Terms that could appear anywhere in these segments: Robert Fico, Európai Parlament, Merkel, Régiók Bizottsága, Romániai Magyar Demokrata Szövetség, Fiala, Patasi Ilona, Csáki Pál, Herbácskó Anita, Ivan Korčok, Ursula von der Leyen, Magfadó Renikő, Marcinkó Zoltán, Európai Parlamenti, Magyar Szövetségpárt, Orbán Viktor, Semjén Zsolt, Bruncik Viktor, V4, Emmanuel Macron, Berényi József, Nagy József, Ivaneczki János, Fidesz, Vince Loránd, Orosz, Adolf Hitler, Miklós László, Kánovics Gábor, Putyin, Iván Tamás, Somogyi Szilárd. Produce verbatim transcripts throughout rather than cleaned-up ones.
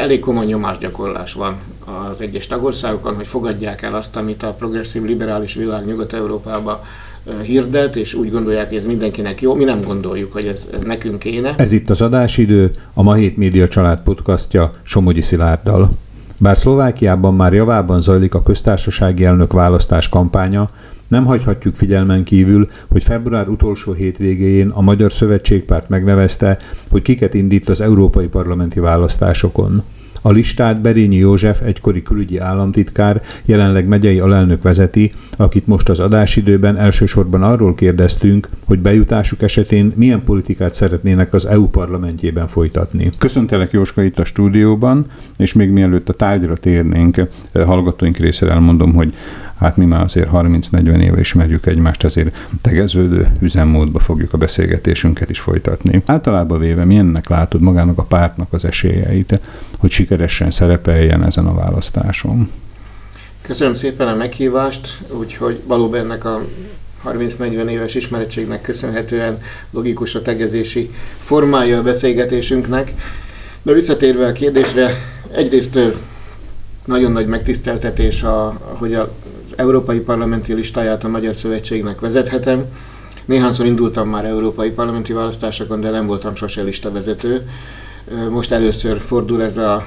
Elég komoly nyomásgyakorlás van az egyes tagországokon, hogy fogadják el azt, amit a progresszív liberális világ Nyugat-Európába hirdet, és úgy gondolják, hogy ez mindenkinek jó. Mi nem gondoljuk, hogy ez, ez nekünk kéne. Ez itt az adásidő, a Ma Hét Média Család podcastja Somogyi Szilárddal. Bár Szlovákiában már javában zajlik a köztársasági elnök választás kampánya, nem hagyhatjuk figyelmen kívül, hogy február utolsó hétvégén a Magyar Szövetségpárt megnevezte, hogy kiket indít az európai parlamenti választásokon. A listát Berényi József, egykori külügyi államtitkár, jelenleg megyei alelnök vezeti, akit most az adásidőben elsősorban arról kérdeztünk, hogy bejutásuk esetén milyen politikát szeretnének az é u parlamentjében folytatni. Köszöntelek, Jóska, itt a stúdióban, és még mielőtt a tárgyra térnénk, hallgatóink részére elmondom, hogy hát mi már azért harminc-negyven éve ismerjük egymást, azért tegeződő üzemmódba fogjuk a beszélgetésünket is folytatni. Általában véve milyennek látod magának a pártnak az esélyeit, hogy sikeresen szerepeljen ezen a választáson? Köszönöm szépen a meghívást, úgyhogy valóban ennek a harminc-negyven éves ismeretségnek köszönhetően logikus a tegezési formája a beszélgetésünknek. De visszatérve a kérdésre, egyrészt nagyon nagy megtiszteltetés, a, hogy a európai parlamenti listáját a Magyar Szövetségnek vezethetem. Néhányszor indultam már európai parlamenti választásokon, de nem voltam sose listavezető. Most először fordul ez, a,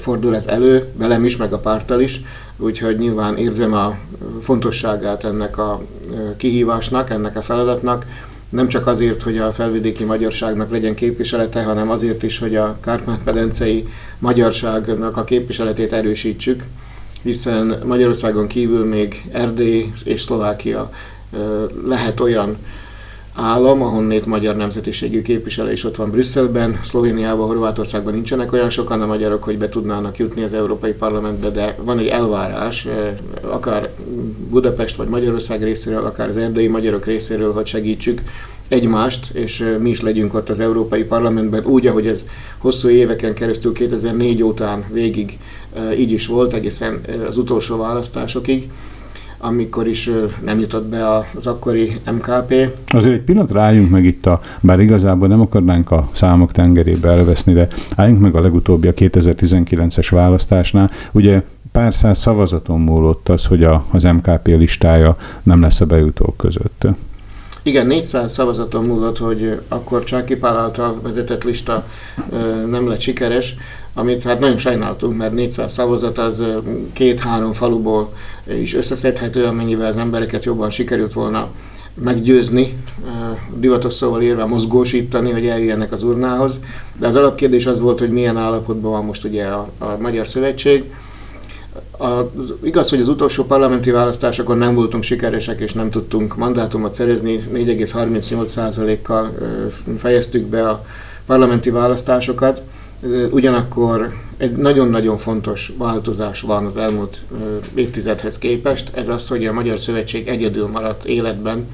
fordul ez elő, velem is, meg a párttal is, úgyhogy nyilván érzem a fontosságát ennek a kihívásnak, ennek a feladatnak. Nem csak azért, hogy a felvidéki magyarságnak legyen képviselete, hanem azért is, hogy a kárpát-medencei magyarságnak a képviseletét erősítsük, hiszen Magyarországon kívül még Erdély és Szlovákia lehet olyan állam, ahonnét magyar nemzetiségű képviselő is ott van Brüsszelben, Szlovéniában, Horvátországban nincsenek olyan sokan a magyarok, hogy be tudnának jutni az Európai Parlamentbe, de van egy elvárás, akár Budapest vagy Magyarország részéről, akár az erdélyi magyarok részéről, hogy segítsük egymást, és mi is legyünk ott az Európai Parlamentben, úgy, ahogy ez hosszú éveken keresztül kétezer-négy után végig így is volt, egészen az utolsó választásokig, amikor is nem jutott be az akkori em ká pé. Azért egy pillanatra álljunk meg itt, a, bár igazából nem akarnánk a számok tengerébe elveszni, de álljunk meg a legutóbbi, a kétezer-tizenkilences választásnál. Ugye pár száz szavazaton múlott az, hogy a, az em ká pé listája nem lesz a bejutók között. Igen, négyszáz szavazaton múlott, hogy akkor Csáki Pál által vezetett lista nem lett sikeres, amit hát nagyon sajnáltunk, mert négyszáz szavazat az két-három faluból is összeszedhető, amennyivel az embereket jobban sikerült volna meggyőzni, divatos szóval érve mozgósítani, hogy eljönnek az urnához. De az alapkérdés az volt, hogy milyen állapotban van most ugye a, a Magyar Szövetség. Az, igaz, hogy az utolsó parlamenti választásokon nem voltunk sikeresek, és nem tudtunk mandátumot szerezni, négy egész harmincnyolc százalékkal fejeztük be a parlamenti választásokat. Ugyanakkor egy nagyon-nagyon fontos változás van az elmúlt évtizedhez képest, ez az, hogy a Magyar Szövetség egyedül maradt életben,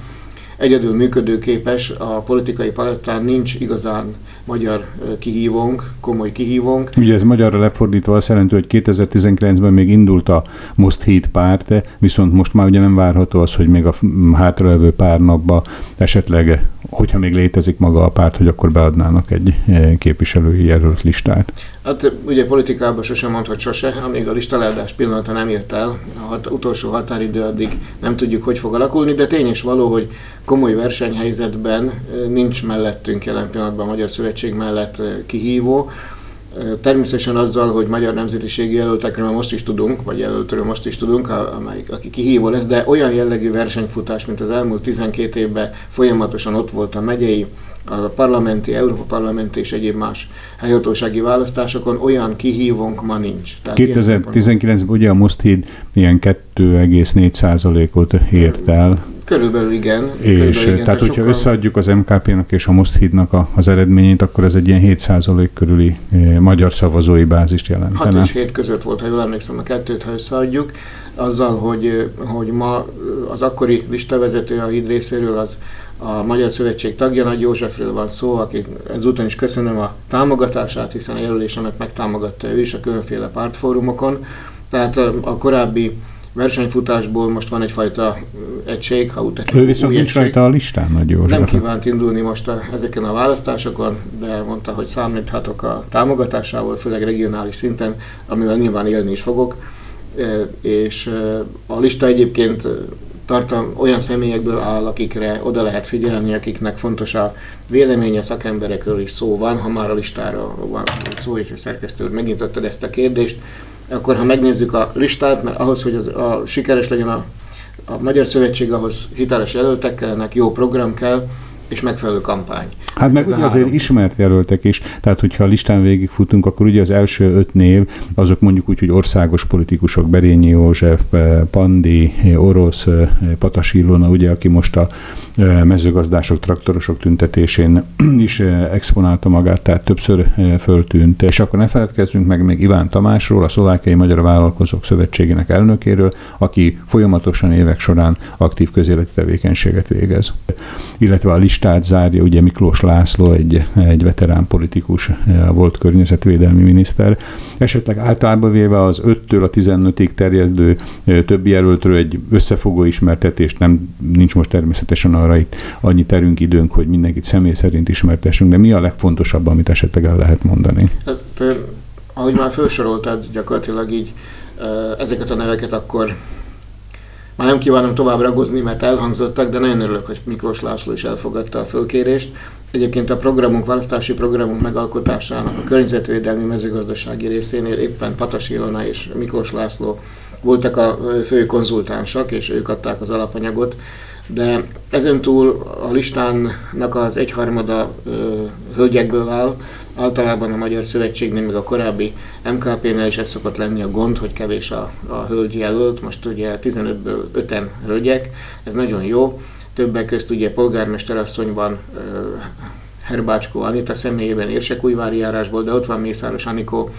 egyedül működőképes, a politikai palettán nincs igazán magyar kihívónk, komoly kihívónk. Ugye ez magyarra lefordítva azt jelenti, hogy kétezer-tizenkilencben még indult a most hét párt, viszont most már ugye nem várható az, hogy még a hátralevő pár napban esetleg, hogyha még létezik maga a párt, hogy akkor beadnának egy képviselői jelölt listát. Hát ugye politikában sosem mondhat sose, amíg a listaleadás pillanata nem jött el, a hat, utolsó határidő addig nem tudjuk, hogy fog alakulni, de tény és való, hogy komoly versenyhelyzetben nincs mellettünk jelen pillanatban a Magyar Szövetség mellett kihívó. Természetesen azzal, hogy magyar nemzetiségi jelöltekről most is tudunk, vagy jelöltről most is tudunk, amelyik, aki kihívó lesz, de olyan jellegű versenyfutás, mint az elmúlt tizenkét évben folyamatosan ott volt a megyei, a parlamenti, Európa parlamenti és egyéb más helyhatósági választásokon, olyan kihívónk ma nincs. kétezer-tizenkilencben ugye a most híd ilyen két egész négy százalékot ért el. Körülbelül igen. És körülbelül igen, tehát, hogyha sokkal... összeadjuk az em ká pének és a Most Hídnak a, az eredményét, akkor ez egy ilyen hét százalék körüli eh, magyar szavazói bázist jelent. hat és hét között volt, ha jól emlékszem, a kettőt, ha összeadjuk. Azzal, hogy, hogy ma az akkori listavezető a híd részéről az a Magyar Szövetség tagja, Nagy Józsefről van szó, akit ezúton is köszönöm a támogatását, hiszen a jelölésemet megtámogatta ő is a különféle pártfórumokon. Tehát a korábbi versenyfutásból most van egyfajta egység, ha úgy tetszik. Ő viszont nincs rajta a listán, Nagy József. Nem kívánt indulni most a, ezeken a választásokon, de mondta, hogy számíthatok a támogatásával, főleg regionális szinten, amivel nyilván élni is fogok. És a lista egyébként tartom olyan személyekből áll, akikre oda lehet figyelni, akiknek fontos a véleménye, szakemberekről is szó van, ha már a listára van szó, és a szerkesztő úr megnyitottad ezt a kérdést, akkor ha megnézzük a listát, mert ahhoz, hogy az, a, sikeres legyen a, a Magyar Szövetség, ahhoz hiteles jelöltek kellnek, jó program kell, és megfelelő kampány. Hát meg ugye három. Azért ismert jelöltek is, tehát hogyha a listán végigfutunk, akkor ugye az első öt név, azok mondjuk úgy, hogy országos politikusok, Berényi József, Pandi, Orosz, Patasi Ilona, ugye, aki most a mezőgazdások, traktorosok tüntetésén is exponálta magát, tehát többször föltűnt. És akkor ne feledkezzünk meg még Iván Tamásról, a Szlovákiai Magyar Vállalkozók Szövetségének elnökéről, aki folyamatosan évek során aktív közéleti tevékenységet végez. Illetve a listát zárja ugye Miklós László, egy, egy veterán politikus, volt környezetvédelmi miniszter. Esetleg általában véve az öttől a tizenötig terjedő többi jelöltről egy összefogó ismertetést, nem nincs most természetesen arra itt annyi terünk, időnk, hogy mindenkit személy szerint ismertessünk, de mi a legfontosabb, amit esetleg el lehet mondani? Hát, ahogy már felsoroltad, gyakorlatilag így ezeket a neveket akkor már nem kívánom tovább ragozni, mert elhangzottak, de nagyon örülök, hogy Miklós László is elfogadta a fölkérést. Egyébként a programunk, választási programunk megalkotásának a környezetvédelmi mezőgazdasági részénél éppen Patasi Ilona és Miklós László voltak a fő konzultánsak, és ők adták az alapanyagot. De ezentúl a listának az egyharmada ö, hölgyekből áll, általában a Magyar Szövetségnél, meg a korábbi em ká pé-nél is ez szokott lenni a gond, hogy kevés a, a hölgy jelölt, most ugye tizenötből öten hölgyek, ez nagyon jó, többek közt ugye polgármesterasszonyban ö, Herbácskó Anita személyében Érsekújvári járásból, de ott van Mészáros Anikó,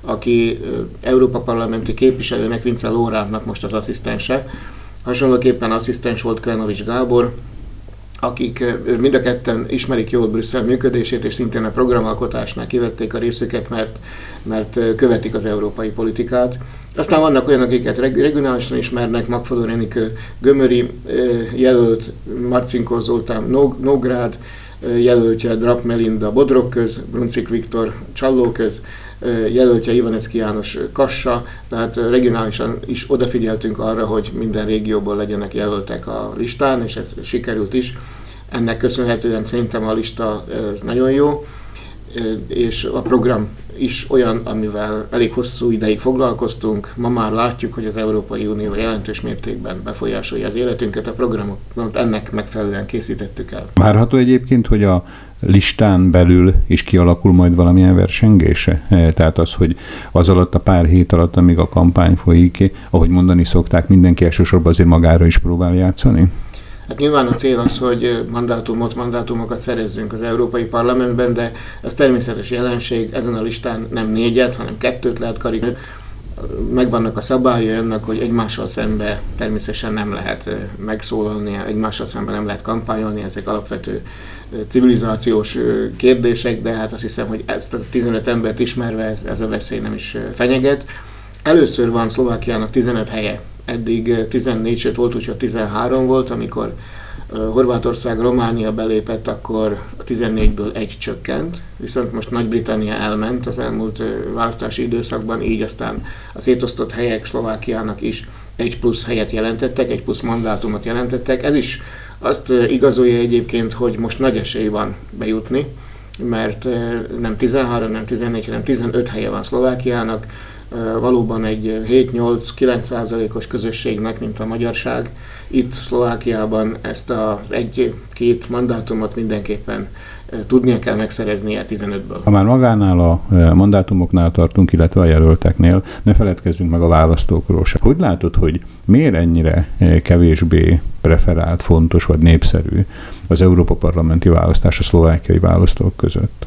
aki ö, Európa Parlamenti képviselőnek, Vince Lorándnak most az asszisztense. Hasonlóképpen asszisztens volt Kánovics Gábor, akik mind a ketten ismerik jól Brüsszel működését, és szintén a programalkotásnál kivették a részüket, mert, mert követik az európai politikát. Aztán vannak olyanok, akiket regionálisan ismernek, Magfadó Renikő gömöri jelölt, Marcinkó Zoltán Nógrád jelöltje, Drap Melinda Bodrog köz, Bruncik Viktor Csalló köz, jelöltje Ivaneczki János Kassa, tehát regionálisan is odafigyeltünk arra, hogy minden régióból legyenek jelöltek a listán, és ez sikerült is. Ennek köszönhetően szerintem a lista ez nagyon jó, és a program is olyan, amivel elég hosszú ideig foglalkoztunk. Ma már látjuk, hogy az Európai Unió jelentős mértékben befolyásolja az életünket, a programot ennek megfelelően készítettük el. Várható egyébként, hogy a listán belül is kialakul majd valamilyen versengése? Tehát az, hogy az alatt a pár hét alatt, amíg a kampány folyik, ahogy mondani szokták, mindenki elsősorban azért magára is próbál játszani? Hát nyilván a cél az, hogy mandátumot, mandátumokat szerezzünk az Európai Parlamentben, de ez természetes jelenség, ezen a listán nem négyet, hanem kettőt lehet karikálni. Megvannak a szabályai annak, hogy egymással szembe természetesen nem lehet megszólalni, egymással szembe nem lehet kampányolni, ezek alapvető civilizációs kérdések, de hát azt hiszem, hogy ezt a tizenöt embert ismerve ez, ez a veszély nem is fenyeget. Először van Szlovákiának tizenöt helye. Eddig tizennégy, sőt volt, úgyhogy tizenhárom volt, amikor Horvátország, Románia belépett, akkor a tizennégyből egy csökkent, viszont most Nagy-Britannia elment az elmúlt választási időszakban, így aztán a szétosztott helyek Szlovákiának is egy plusz helyet jelentettek, egy plusz mandátumot jelentettek. Ez is azt igazolja egyébként, hogy most nagy esély van bejutni, mert nem tizenhárom, nem tizennégy, hanem tizenöt helye van Szlovákiának, valóban egy hét-nyolc-kilenc százalékos közösségnek, mint a magyarság. Itt Szlovákiában ezt az egy-két mandátumot mindenképpen tudnia kell megszereznie tizenötből. Ha már magánál a mandátumoknál tartunk, illetve a jelölteknél, ne feledkezzünk meg a választókról sem. Hogy látod, hogy miért ennyire kevésbé preferált, fontos vagy népszerű az Európa-parlamenti választás a szlovákiai választók között?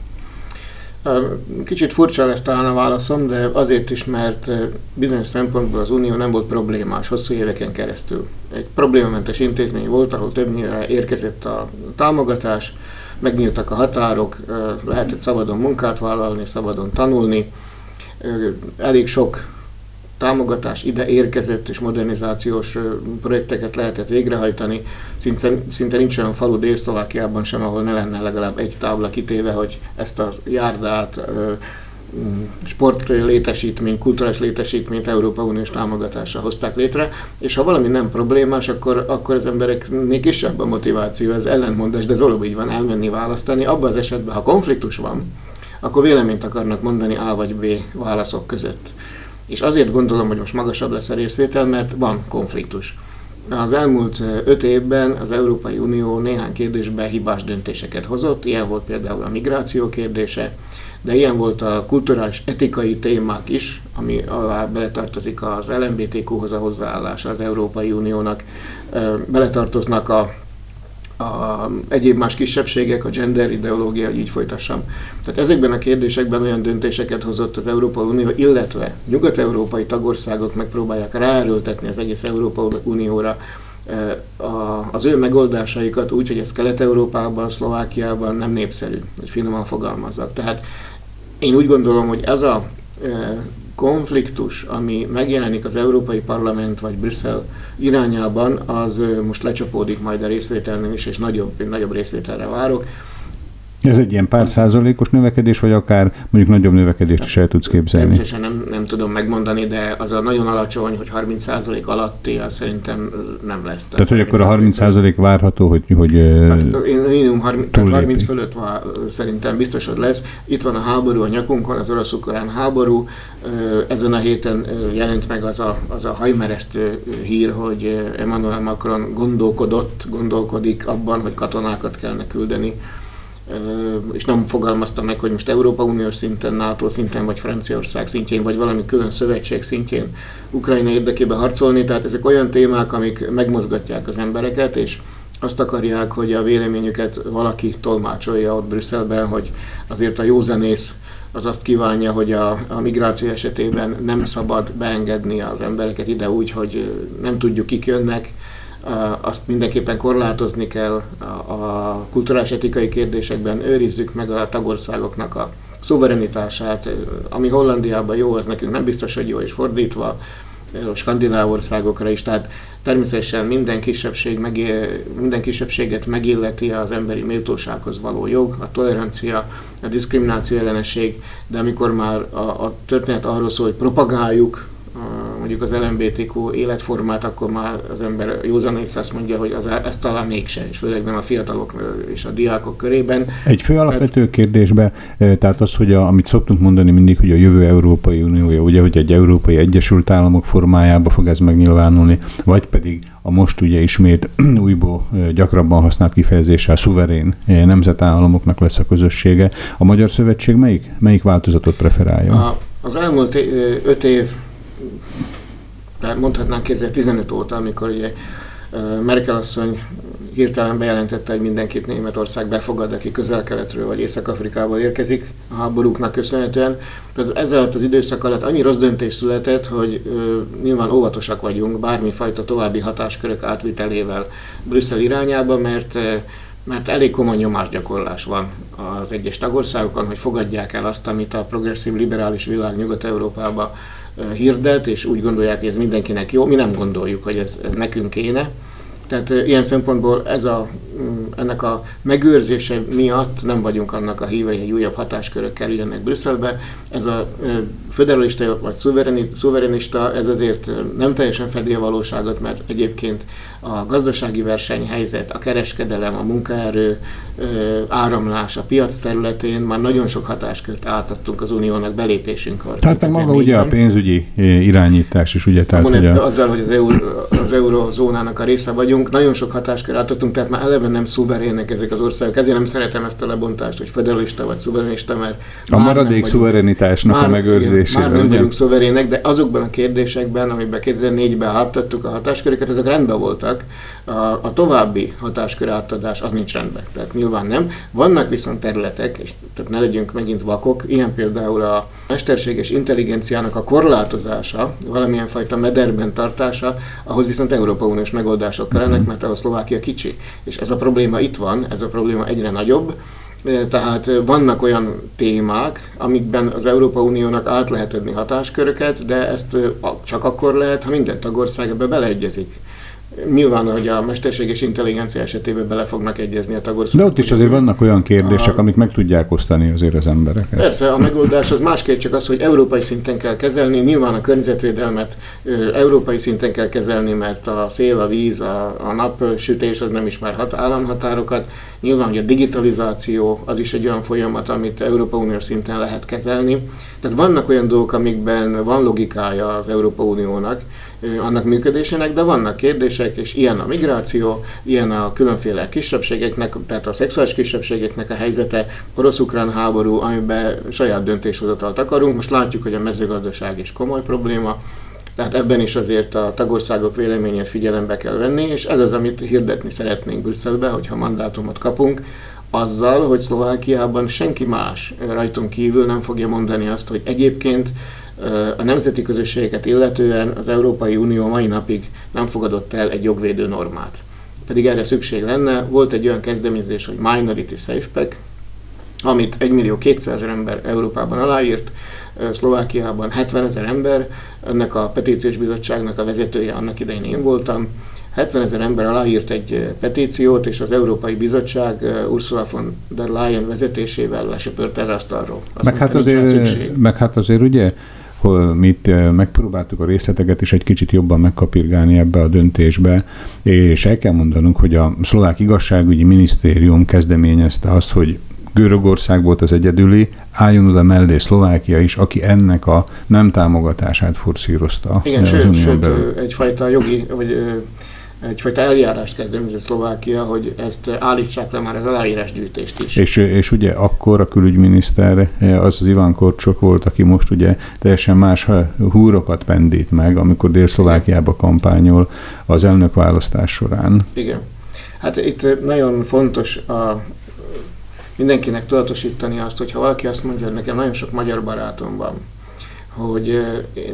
Kicsit furcsa lesz talán a válaszom, de azért is, mert bizonyos szempontból az Unió nem volt problémás hosszú éveken keresztül. Egy problémamentes intézmény volt, ahol többnyire érkezett a támogatás, megnyíltak a határok, lehetett szabadon munkát vállalni, szabadon tanulni, elég sok támogatás ide érkezett és modernizációs projekteket lehetett végrehajtani. Szinte, szinte nincs olyan falu Dél-Szlovákiában sem, ahol ne lenne legalább egy tábla kitéve, hogy ezt a járdát, sportlétesítmény, kulturális létesítményt Európa Uniós támogatással hozták létre, és ha valami nem problémás, akkor, akkor az embereknél kisebb a motiváció, ez ellentmondás, de ez valóban így van, elmenni választani. Abban az esetben, ha konfliktus van, akkor véleményt akarnak mondani A vagy B válaszok között. És azért gondolom, hogy most magasabb lesz a részvétel, mert van konfliktus. Az elmúlt öt évben az Európai Unió néhány kérdésben hibás döntéseket hozott, ilyen volt például a migráció kérdése, de ilyen volt a kulturális etikai témák is, ami alá beletartozik az el em bé té kú-hoz a hozzáállása az Európai Uniónak, beletartoznak a, a egyéb más kisebbségek, a gender ideológia, hogy így folytassam. Tehát ezekben a kérdésekben olyan döntéseket hozott az Európai Unió, illetve nyugat-európai tagországok megpróbálják ráerőltetni az egész Európai Unióra az ő megoldásaikat úgy, hogy ez Kelet-Európában, Szlovákiában nem népszerű, hogy finoman fogalmazzak. Tehát én úgy gondolom, hogy ez a konfliktus, ami megjelenik az Európai Parlament vagy Brüsszel irányában, az most lecsapódik majd a részvételnél is, és nagyobb, nagyobb részvételre várok. Ez egy ilyen pár százalékos növekedés, vagy akár mondjuk nagyobb növekedést is el tudsz képzelni? Természetesen nem, nem tudom megmondani, de az a nagyon alacsony, hogy harminc százalék alatti, az szerintem nem lesz. Tehát, hogy akkor a harminc százalék várható, hogy, hogy hát, minimum harminc, harminc fölött van, szerintem biztos, hogy lesz. Itt van a háború a nyakunkon, az orosz-ukrán háború. Ezen a héten jelent meg az a, az a hajmeresztő hír, hogy Emmanuel Macron gondolkodott, gondolkodik abban, hogy katonákat kellene küldeni, és nem fogalmazta meg, hogy most Európa Uniós szinten, NATO szinten, vagy Franciaország szintjén, vagy valami külön szövetség szintjén Ukrajna érdekében harcolni. Tehát ezek olyan témák, amik megmozgatják az embereket, és azt akarják, hogy a véleményüket valaki tolmácsolja ott Brüsszelben, hogy azért a józanész az azt kívánja, hogy a, a migráció esetében nem szabad beengedni az embereket ide úgy, hogy nem tudjuk, kik jönnek. Azt mindenképpen korlátozni kell a kulturális etikai kérdésekben, őrizzük meg a tagországoknak a szuverenitását, ami Hollandiában jó, az nekünk nem biztos, hogy jó, és fordítva a skandináv országokra is. Tehát természetesen minden, kisebbség meg, minden kisebbséget megilleti az emberi méltósághoz való jog, a tolerancia, a diszkrimináció ellenesség, de amikor már a, a történet arról szól, hogy propagáljuk mondjuk az el em bé té kú életformát, akkor már az ember józanész azt mondja, hogy az, ez talán mégsem, és főleg nem a fiatalok és a diákok körében. Egy fő alapvető kérdésben, tehát az, hogy a, amit szoktunk mondani mindig, hogy a jövő Európai Uniója, ugye, hogy egy Európai Egyesült Államok formájába fog ez megnyilvánulni, vagy pedig a most ugye ismét újból gyakrabban használt kifejezéssel szuverén nemzetállamoknak lesz a közössége. A Magyar Szövetség melyik, melyik változatot preferálja? A, az elmúlt öt év, mondhatnánk kétezer-tizenöt óta, amikor ugye Merkel asszony hirtelen bejelentette, hogy mindenkit Németország befogad, aki Közel-Keletről vagy Észak-Afrikából érkezik a háborúknak köszönhetően. Tehát ez alatt az időszak alatt annyi rossz döntés született, hogy ö, nyilván óvatosak vagyunk bármifajta további hatáskörök átvitelével Brüsszel irányába, mert ö, mert elég komoly nyomásgyakorlás van az egyes tagországokon, hogy fogadják el azt, amit a progresszív liberális világ Nyugat-Európába hirdet, és úgy gondolják, hogy ez mindenkinek jó. Mi nem gondoljuk, hogy ez, ez nekünk kéne. Tehát ilyen szempontból ez a, ennek a megőrzése miatt nem vagyunk annak a hívei, hogy újabb hatáskörök kerüljenek Brüsszelbe. Ez a föderalista vagy szuverenista, ez azért nem teljesen fedi a valóságot, mert egyébként a gazdasági versenyhelyzet, a kereskedelem, a munkaerő áramlás a piac területén már nagyon sok hatáskört átadtunk az uniónak belépésünkkor. Tehát maga ugye a pénzügyi irányítás is, ugye? Tehát, ugye... Azzal, hogy az, euró, az eurozónának a része vagyunk, nagyon sok hatáskört átadtunk, tehát már eleve nem szuverének ezek az országok. Ezért nem szeretem ezt a lebontást, hogy föderalista vagy szuverenista, mert a maradék szuverenitásnak már, a megőrzésére. Már nem vagyunk szuverének, de azokban a kérdésekben, amiben kétezer-négyben átadtuk a hatásköröket, ezek rendben voltak. A, a további hatáskör átadás az nincs rendben, tehát nyilván nem. Vannak viszont területek, és tehát ne legyünk megint vakok, ilyen például a mesterséges intelligenciának a korlátozása, valamilyen fajta mederben tartása, ahhoz viszont Európa Uniós megoldások kellenek, mert ahhoz Szlovákia kicsi. És ez a probléma itt van, ez a probléma egyre nagyobb, Tehát vannak olyan témák, amikben az Európa Uniónak át lehet adni hatásköröket, de ezt csak akkor lehet, ha minden tagország ebbe beleegyezik. Nyilván, hogy a mesterséges intelligencia esetében bele fognak egyezni a tagországok. De ott is azért vannak olyan kérdések, a... amik meg tudják osztani azért az embereket. Persze, a megoldás az másképp csak az, hogy európai szinten kell kezelni. Nyilván a környezetvédelmet európai szinten kell kezelni, mert a szél, a víz, a, a napsütés az nem ismer hat államhatárokat. Nyilván, hogy a digitalizáció az is egy olyan folyamat, amit Európa Uniós szinten lehet kezelni. Tehát vannak olyan dolgok, amikben van logikája az Európa Uniónak, annak működésének, de vannak kérdések, és ilyen a migráció, ilyen a különféle kisebbségeknek, tehát a szexuális kisebbségeknek a helyzete, orosz-ukrán háború, amiben saját döntéshozatalt akarunk. Most látjuk, hogy a mezőgazdaság is komoly probléma, tehát ebben is azért a tagországok véleményét figyelembe kell venni, és ez az, amit hirdetni szeretnénk Brüsszelbe, hogyha mandátumot kapunk, azzal, hogy Szlovákiában senki más rajtunk kívül nem fogja mondani azt, hogy egyébként a nemzeti közösségeket illetően az Európai Unió mai napig nem fogadott el egy jogvédő normát. Pedig erre szükség lenne. Volt egy olyan kezdeményezés, hogy Minority Safe Pack, amit egymillió-kétszázezer ember Európában aláírt, Szlovákiában hetvenezer ember, ennek a petíciós bizottságnak a vezetője annak idején én voltam. hetvenezer ember aláírt egy petíciót, és az Európai Bizottság Ursula von der Leyen vezetésével lesöpörte az asztalról. Meg, hát meg hát azért ugye, mi itt megpróbáltuk a részleteket is egy kicsit jobban megkapirgálni ebbe a döntésbe, és el kell mondanunk, hogy a szlovák igazságügyi minisztérium kezdeményezte azt, hogy Görögország volt az egyedüli, álljon oda mellé Szlovákia is, aki ennek a nem támogatását forszírozta. Igen, sőt, sőt egyfajta jogi, vagy egyfajta eljárást kezdeményezett Szlovákia, hogy ezt állítsák le már az aláírásgyűjtést is. És, és ugye akkor a külügyminiszter, az az Ivan Korčok volt, aki most ugye teljesen más húrokat pendít meg, amikor Dél-Szlovákiába kampányol az elnökválasztás során. Igen. Hát itt nagyon fontos a mindenkinek tudatosítani azt, hogy ha valaki azt mondja, hogy nekem nagyon sok magyar barátom van, hogy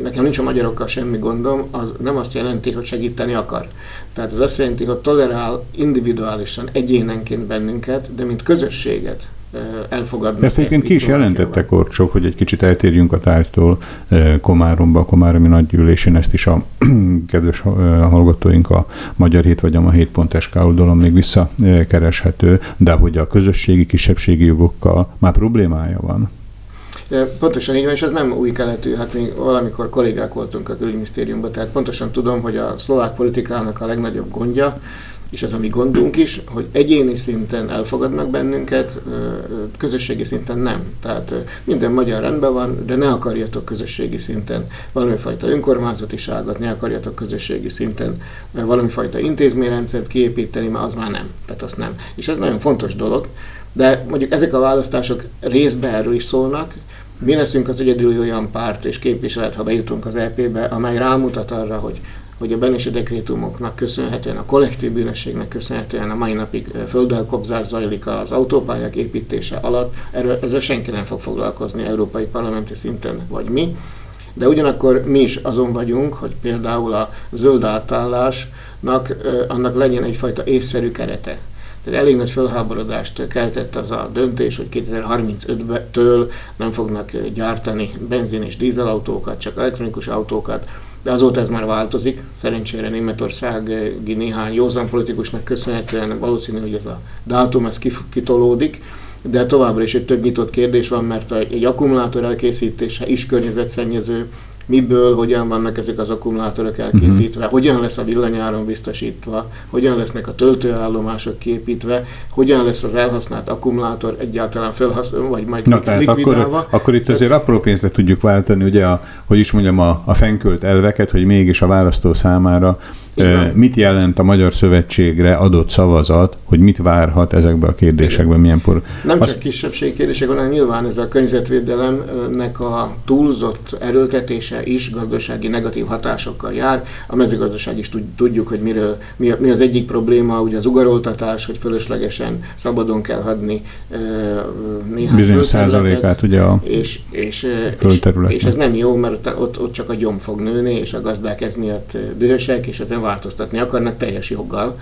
nekem nincs a magyarokkal semmi gondom, az nem azt jelenti, hogy segíteni akar. Tehát az azt jelenti, hogy tolerál individuálisan, egyénenként bennünket, de mint közösséget elfogadnak. Ezt egyébként ki is jelentette Korčok, hogy egy kicsit eltérjünk a tárgytól Komáromba, a Komáromi Nagygyűlésén, ezt is a kedves hallgatóink a Magyar Hét vagy a ma hét pont es ká oldalon még visszakereshető, de hogy a közösségi, kisebbségi jogokkal már problémája van. Pontosan így van, és ez nem új keletű, hát még valamikor kollégák voltunk a külügyminisztériumban, tehát pontosan tudom, hogy a szlovák politikának a legnagyobb gondja, és ez a mi gondunk is, hogy egyéni szinten elfogadnak bennünket, közösségi szinten nem. Tehát minden magyar rendben van, de ne akarjatok közösségi szinten valamifajta önkormányzatiságot, ne akarjatok közösségi szinten valamifajta intézményrendszert kiépíteni, mert az már nem. Tehát azt nem. És ez nagyon fontos dolog, de mondjuk ezek a választások részben erről is szólnak. Mi leszünk az egyedül olyan párt és képviselet, ha bejutunk az é pébe, amely rámutat arra, hogy hogy a benesi dekrétumoknak köszönhetően, a kollektív bűnösségnek köszönhetően a mai napig földelkobzás zajlik az autópályák építése alatt. Erről ezzel senki nem fog foglalkozni európai parlamenti szinten, vagy mi. De ugyanakkor mi is azon vagyunk, hogy például a zöld átállásnak annak legyen egyfajta észszerű kerete. Tehát elég nagy fölháborodást keltett az a döntés, hogy kétezer-harmincöttől nem fognak gyártani benzin- és dízelautókat, csak elektronikus autókat. De azóta ez már változik. Szerencsére németországi néhány józan politikusnak köszönhetően valószínű, hogy ez a dátum ez kitolódik, de továbbra is egy több nyitott kérdés van, mert egy akkumulátor elkészítése is környezetszennyező, miből, hogyan vannak ezek az akkumulátorok elkészítve, uh-huh. hogyan lesz a villanyáron biztosítva, hogyan lesznek a töltőállomások kiépítve, hogyan lesz az elhasznált akkumulátor egyáltalán felhasználva, vagy majd Na, tehát likvidálva. Akkor, akkor itt azért apró pénzre tudjuk váltani, ugye, a, hogy is mondjam, a, a fenkölt elveket, hogy mégis a választó számára Igen. mit jelent a Magyar Szövetségre adott szavazat, hogy mit várhat ezekbe a kérdésekben, milyen por... Nem csak Azt... kisebbségkérdések, hanem nyilván ez a környezetvédelemnek a túlzott erőltetése is gazdasági negatív hatásokkal jár. A mezőgazdaság is tudjuk, hogy miről, mi az egyik probléma, ugye az ugaroltatás, hogy fölöslegesen szabadon kell hagyni néhány bizonyos százalékát ugye a és, és, és, és ez nem jó, mert ott, ott csak a gyom fog nőni, és a gazdák ez miatt dühösek, és ezen változtatni akarnak teljes joggal.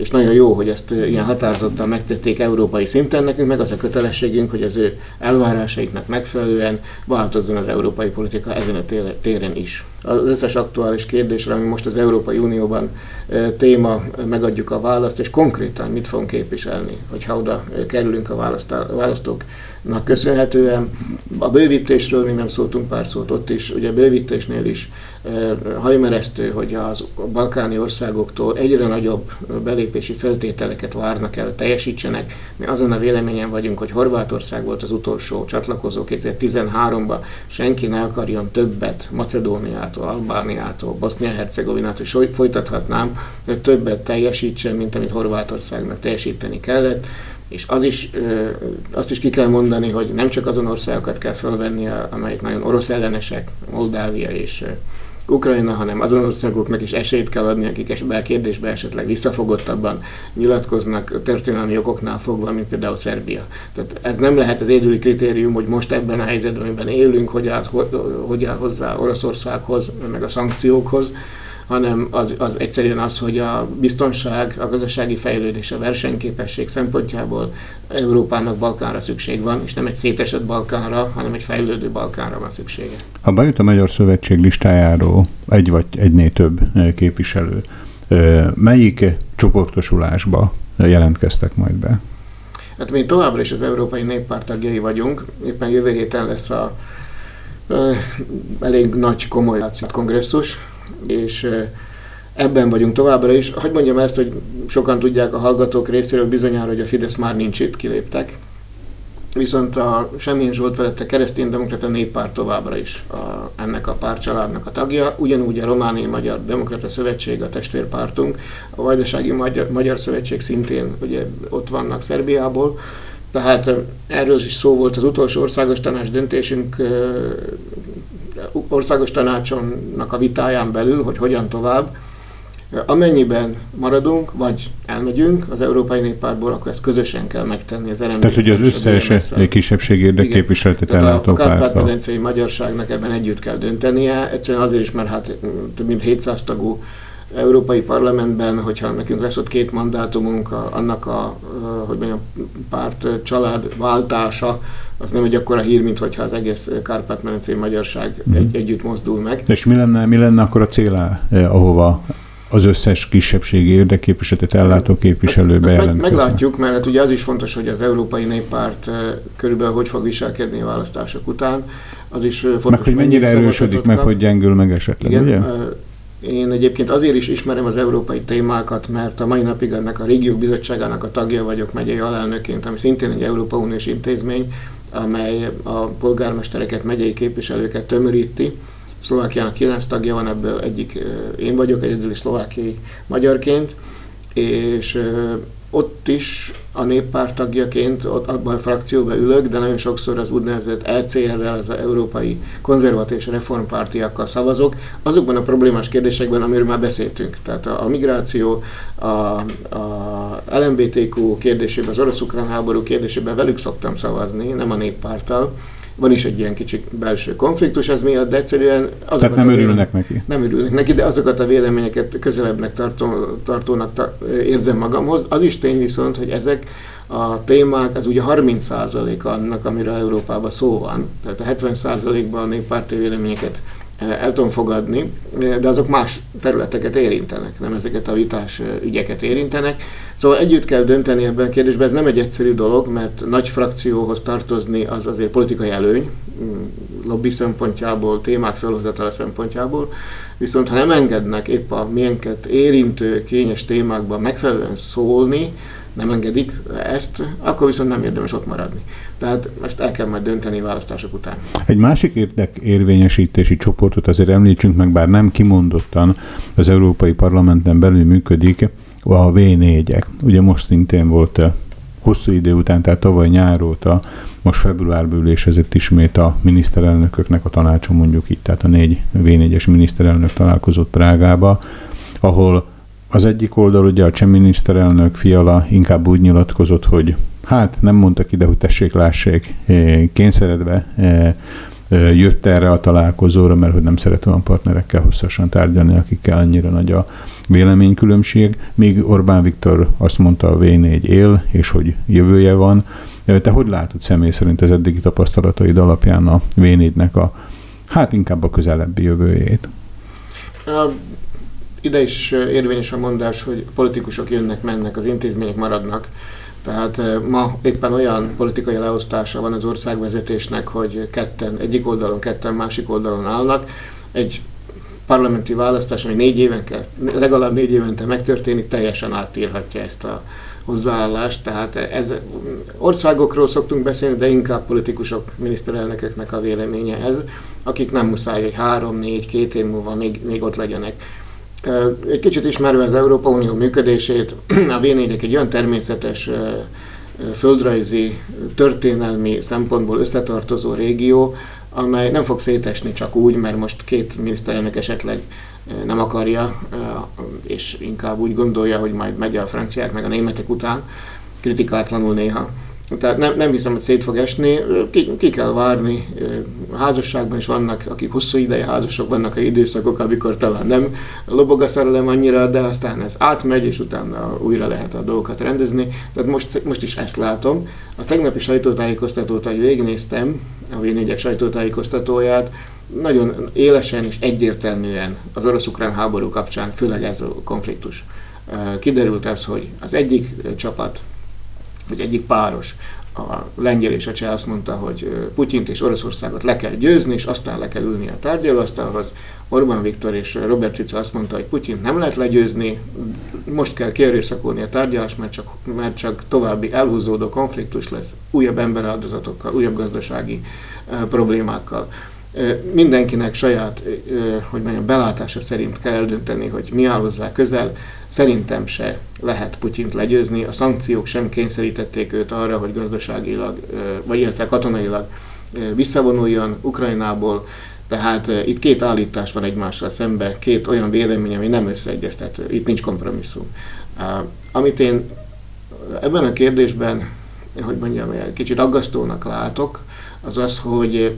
és nagyon jó, hogy ezt ilyen határozottan megtették európai szinten, nekünk meg az a kötelességünk, hogy az ő elvárásaiknak megfelelően változzon az európai politika ezen a téren is. Az összes aktuális kérdésre, ami most az Európai Unióban téma, megadjuk a választ, és konkrétan mit fogunk képviselni, hogyha oda kerülünk a választóknak köszönhetően. A bővítésről mi nem szóltunk pár szót, ott is, ugye a bővítésnél is hajmeresztő, hogy az balkáni országoktól egyre nagyobb belépési feltételeket várnak el, teljesítsenek. Mi azon a véleményen vagyunk, hogy Horvátország volt az utolsó csatlakozó kétezer-tizenháromban, senki ne akarjon többet Macedóniától, Albániától, Bosznia-Hercegovinától, és folytathatnám, hogy többet teljesítsen, mint amit Horvátországnak teljesíteni kellett. És az is, azt is ki kell mondani, hogy nem csak azon országokat kell felvenni, amelyek nagyon orosz ellenesek, Moldávia és Ukrajna, hanem azon országoknak is esélyt kell adni, akik ebben a kérdésben esetleg visszafogottabban nyilatkoznak történelmi okoknál fogva, mint például Szerbia. Tehát ez nem lehet az egyedüli kritérium, hogy most ebben a helyzetben, amiben élünk, hogy áll, hogy áll hozzá Oroszországhoz, meg a szankciókhoz, hanem az, az egyszerűen az, hogy a biztonság, a gazdasági fejlődés, a versenyképesség szempontjából Európának Balkánra szükség van, és nem egy szétesett Balkánra, hanem egy fejlődő Balkánra van szüksége. Ha bejut a Magyar Szövetség listájáról egy vagy egynél több képviselő, melyik csoportosulásba jelentkeztek majd be? Hát mi továbbra is az Európai Néppárt tagjai vagyunk, éppen jövő héten lesz a elég nagy komoly kongresszus, és ebben vagyunk továbbra is. Hogy mondjam ezt, hogy sokan tudják a hallgatók részéről bizonyára, hogy a Fidesz már nincs itt, kiléptek. Viszont a Semjén Zsolt vezette Kereszténydemokrata Néppárt továbbra is a, ennek a pártcsaládnak a tagja. Ugyanúgy a Romániai Magyar Demokrata Szövetség, a testvérpártunk, a Vajdasági Magyar, Magyar Szövetség szintén ugye ott vannak Szerbiából. Tehát erről is szó volt az utolsó országos tanács döntésünk, országos tanácsonnak a vitáján belül, hogy hogyan tovább. Amennyiben maradunk, vagy elmegyünk az Európai Néppártból, akkor ezt közösen kell megtenni az er em bé-t. Tehát, hogy az összes kisebbség érdekképviseletet ellátó pártba. A Kárpát-medencei magyarságnak ebben együtt kell döntenie, egyszerűen azért is, mert hát több mint hétszáz tagú Európai Parlamentben, hogyha nekünk lesz ott két mandátumunk, a, annak a, hogy mondjam, párt család váltása, az nem egy akkora hír, mint hogyha az egész Kárpát-medencei magyarság egy, együtt mozdul meg. És mi lenne, mi lenne akkor a cél, eh, ahova az összes kisebbségi érdekképviseletet ellátó képviselő bejelentkezik? Meg, meglátjuk, mert hát ugye az is fontos, hogy az Európai Néppárt eh, körülbelül hogy fog viselkedni a választások után. Az is fontos, meg hogy mennyire erősödik, meg hogy gyengül meg esetleg, igen, ugye? Én egyébként azért is ismerem az európai témákat, mert a mai napig ennek a Régiók Bizottságának a tagja vagyok megyei alelnöként, ami szintén egy Európa Uniós intézmény, amely a polgármestereket, megyei képviselőket tömöríti. Szlovákiának kilenc tagja van, ebből egyik én vagyok, egyedüli szlovákiai magyarként, és ott is a néppárt tagjaként, ott abban a frakcióban ülök, de nagyon sokszor az úgynevezett é cé er-rel, az Európai Konzervatív és Reformpártiakkal szavazok, azokban a problémás kérdésekben, amiről már beszéltünk. Tehát a, a migráció, a, a el em bé té kú kérdésében, az orosz-ukrán háború kérdésében velük szoktam szavazni, nem a néppárttal. Van is egy ilyen kicsi belső konfliktus, ez miatt, de egyszerűen azokat nem örülnek neki. Nem örülnek neki, de azokat a véleményeket közelebbnek tartó, tartónak ta, érzem magamhoz. Az is tény viszont, hogy ezek a témák, az ugye harminc százaléka annak, amiről Európában szó van. Tehát a hetven százalékban a néppárti véleményeket el tudom fogadni, de azok más területeket érintenek, nem ezeket a vitás ügyeket érintenek. Szóval együtt kell dönteni ebben a kérdésben, ez nem egy egyszerű dolog, mert nagy frakcióhoz tartozni az azért politikai előny, lobby szempontjából, témák felhozatala szempontjából, viszont ha nem engednek épp a miénket érintő, kényes témákban megfelelően szólni, nem engedik ezt, akkor viszont nem érdemes ott maradni. Tehát ezt el kell majd dönteni választások után. Egy másik érdekérvényesítési csoportot azért említsünk meg, bár nem kimondottan az Európai Parlamenten belül működik, a vé négyek. Ugye most szintén volt hosszú idő után, tehát tavaly nyár óta, most februárban ülésezett ismét a miniszterelnököknek a tanácsa, mondjuk itt, tehát a négy vé négyes miniszterelnök találkozott Prágába, ahol az egyik oldal, ugye a cseh miniszterelnök Fiala inkább úgy nyilatkozott, hogy hát nem mondtak ide, hogy tessék-lássék, kényszeredve jött erre a találkozóra, mert hogy nem szeretem a partnerekkel hosszasan tárgyalni, akikkel annyira nagy a véleménykülönbség, míg Orbán Viktor azt mondta, a vé négy él, és hogy jövője van. Te hogy látod személy szerint az eddigi tapasztalataid alapján a vé négynek a, hát inkább a közelebbi jövőjét? Ide is érvényes a mondás, hogy politikusok jönnek, mennek, az intézmények maradnak. Tehát ma éppen olyan politikai leosztása van az országvezetésnek, hogy ketten, egyik oldalon, ketten másik oldalon állnak. Egy parlamenti választás, ami négy évente, legalább négy évente megtörténik, teljesen átírhatja ezt a hozzáállást. Tehát ez, országokról szoktunk beszélni, de inkább politikusok, miniszterelnököknek a véleménye ez, akik nem muszáj, hogy három, négy, két év múlva még, még ott legyenek. Egy kicsit ismerve az Európa Unió működését, a vé négyek egy olyan természetes földrajzi, történelmi szempontból összetartozó régió, amely nem fog szétesni csak úgy, mert most két miniszterelnök esetleg nem akarja, és inkább úgy gondolja, hogy majd megy a franciák meg a németek után, kritikátlanul néha. Tehát nem, nem hiszem, hogy szét fog esni, ki, ki kell várni. Házasságban is vannak, akik hosszú ideje házasok, vannak a időszakok, amikor talán nem lobog a szerelem annyira, de aztán ez átmegy, és utána újra lehet a dolgokat rendezni. Tehát most, most is ezt látom. A tegnapi sajtótájékoztatót, ahogy végignéztem, a vé négyek sajtótájékoztatóját, nagyon élesen és egyértelműen az orosz-ukrán háború kapcsán, főleg ez a konfliktus. Kiderült ez, hogy az egyik csapat, hogy egyik páros, a lengyel és a cseh azt mondta, hogy Putyint és Oroszországot le kell győzni, és aztán le kell ülni a tárgyalóasztalhoz. Orbán Viktor és Robert Fico azt mondta, hogy Putyint nem lehet legyőzni, most kell kierőszakolni a tárgyalást, mert csak, mert csak további elhúzódó konfliktus lesz, újabb emberáldozatokkal, újabb gazdasági uh, problémákkal. Mindenkinek saját, hogy mondjam, belátása szerint kell eldönteni, hogy mi áll hozzá közel. Szerintem se lehet Putyint legyőzni, a szankciók sem kényszerítették őt arra, hogy gazdaságilag, vagy illetve katonailag visszavonuljon Ukrajnából. Tehát itt két állítás van egymással szemben, két olyan vélemény, ami nem összeegyeztető, itt nincs kompromisszum. Amit én ebben a kérdésben, hogy mondjam, kicsit aggasztónak látok, az az, hogy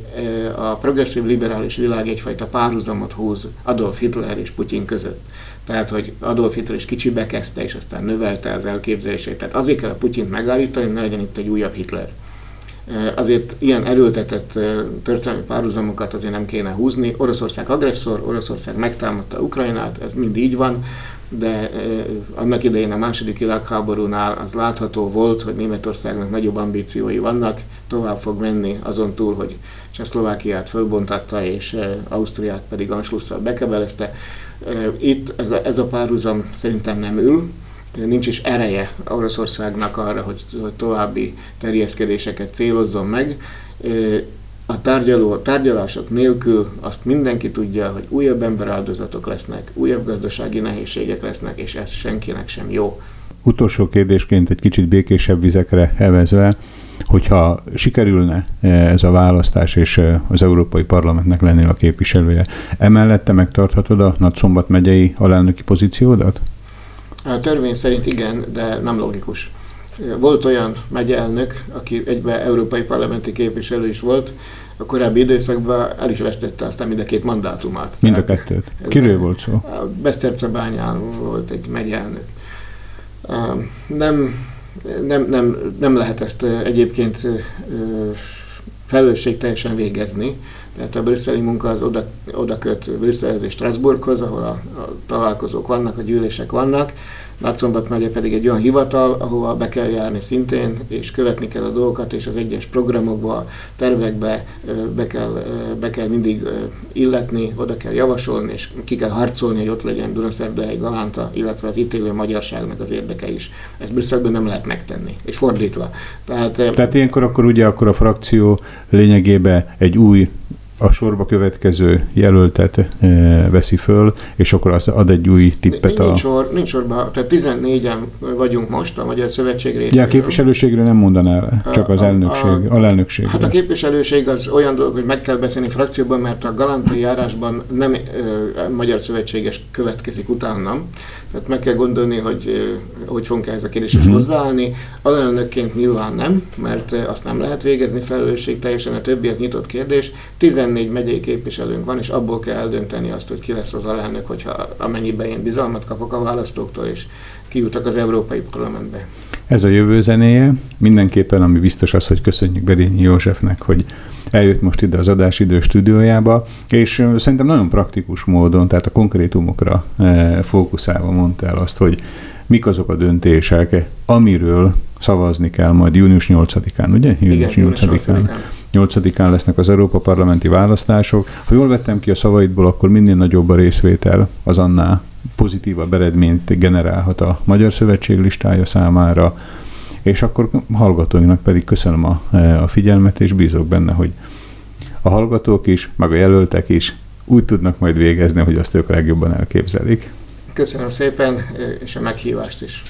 a progresszív liberális világ egyfajta párhuzamot húz Adolf Hitler és Putyin között. Tehát, hogy Adolf Hitler is kicsibe kezdte, és aztán növelte az elképzelését. Tehát azért kell a Putyint megállítani, hogy ne legyen itt egy újabb Hitler. Azért ilyen erőltetett történelmi párhuzamokat azért nem kéne húzni. Oroszország agresszor, Oroszország megtámadta Ukrajnát, ez mind így van, de annak idején a második világháborúnál az látható volt, hogy Németországnak nagyobb ambíciói vannak, tovább fog menni azon túl, hogy Csehszlovákiát fölbontatta, és Ausztriát pedig anschlusszal bekebelezte. Itt ez a, ez a párhuzam szerintem nem ül, nincs is ereje Oroszországnak arra, hogy további terjeszkedéseket célozzon meg. A tárgyaló, tárgyalások nélkül azt mindenki tudja, hogy újabb emberáldozatok lesznek, újabb gazdasági nehézségek lesznek, és ez senkinek sem jó. Utolsó kérdésként egy kicsit békésebb vizekre evezve, hogyha sikerülne ez a választás, és az Európai Parlamentnek lennél a képviselője, emellette megtarthatod a Nagyszombat megyei alelnöki pozíciódat? A törvény szerint igen, de nem logikus. Volt olyan megyeelnök, aki egyben európai parlamenti képviselő is volt, a korábbi időszakban el is vesztette aztán mind a két mandátumát. Mind a kettőt? Kiről volt szó? A Besztercebányán volt egy megyeelnök. Nem, nem, nem, nem lehet ezt egyébként felelősségteljesen végezni. Tehát a brüsszeli munka az oda, oda köt Brüsszelhez és Strasbourghoz, ahol a, a találkozók vannak, a gyűlések vannak. Nagyszombat megye pedig egy olyan hivatal, ahova be kell járni szintén, és követni kell a dolgokat, és az egyes programokba, tervekbe be kell, be kell mindig illetni, oda kell javasolni, és ki kell harcolni, hogy ott legyen Dunaszerdahely Galánta, illetve az itt élő magyarságnak az érdeke is. Ezt Brüsszelben nem lehet megtenni, és fordítva. Tehát, Tehát ilyenkor akkor ugye akkor a frakció lényegében egy új, a sorba következő jelöltet e, veszi föl, és akkor az ad egy új tippet. Nincs, a... sor, nincs sorba, tehát tizennégyen vagyunk most a Magyar Szövetség részéről. Ja, a képviselőségre nem mondanál, csak az a, elnökség, a, alelnökségre. Hát a képviselőség az olyan dolog, hogy meg kell beszélni frakcióban, mert a galántai járásban nem e, Magyar Szövetséges következik utánam. Tehát meg kell gondolni, hogy e, hogy fogunk ehhez a kérdéshez hmm. hozzáállni. Alelnökként nyilván nem, mert azt nem lehet végezni felelősség teljesen, a többi az nyitott kérdés. Tizen tizennégy megyei képviselőnk van, és abból kell eldönteni azt, hogy ki lesz az alelnök, hogyha amennyiben én bizalmat kapok a választóktól, és kijutok az Európai Parlamentbe. Ez a jövő zenéje. Mindenképpen, ami biztos az, hogy köszönjük Berényi Józsefnek, hogy eljött most ide az Adásidő stúdiójába, és szerintem nagyon praktikus módon, tehát a konkrétumokra fókuszálva mondta el azt, hogy mik azok a döntések, amiről szavazni kell majd június nyolcadikán, ugye? június nyolcadikán. nyolcadikán lesznek az Európa Parlamenti választások. Ha jól vettem ki a szavaidból, akkor minél nagyobb a részvétel, az annál pozitívabb eredményt generálhat a Magyar Szövetség listája számára, és akkor hallgatóinknak pedig köszönöm a, a figyelmet, és bízok benne, hogy a hallgatók is, meg a jelöltek is úgy tudnak majd végezni, hogy azt ők legjobban elképzelik. Köszönöm szépen, és a meghívást is.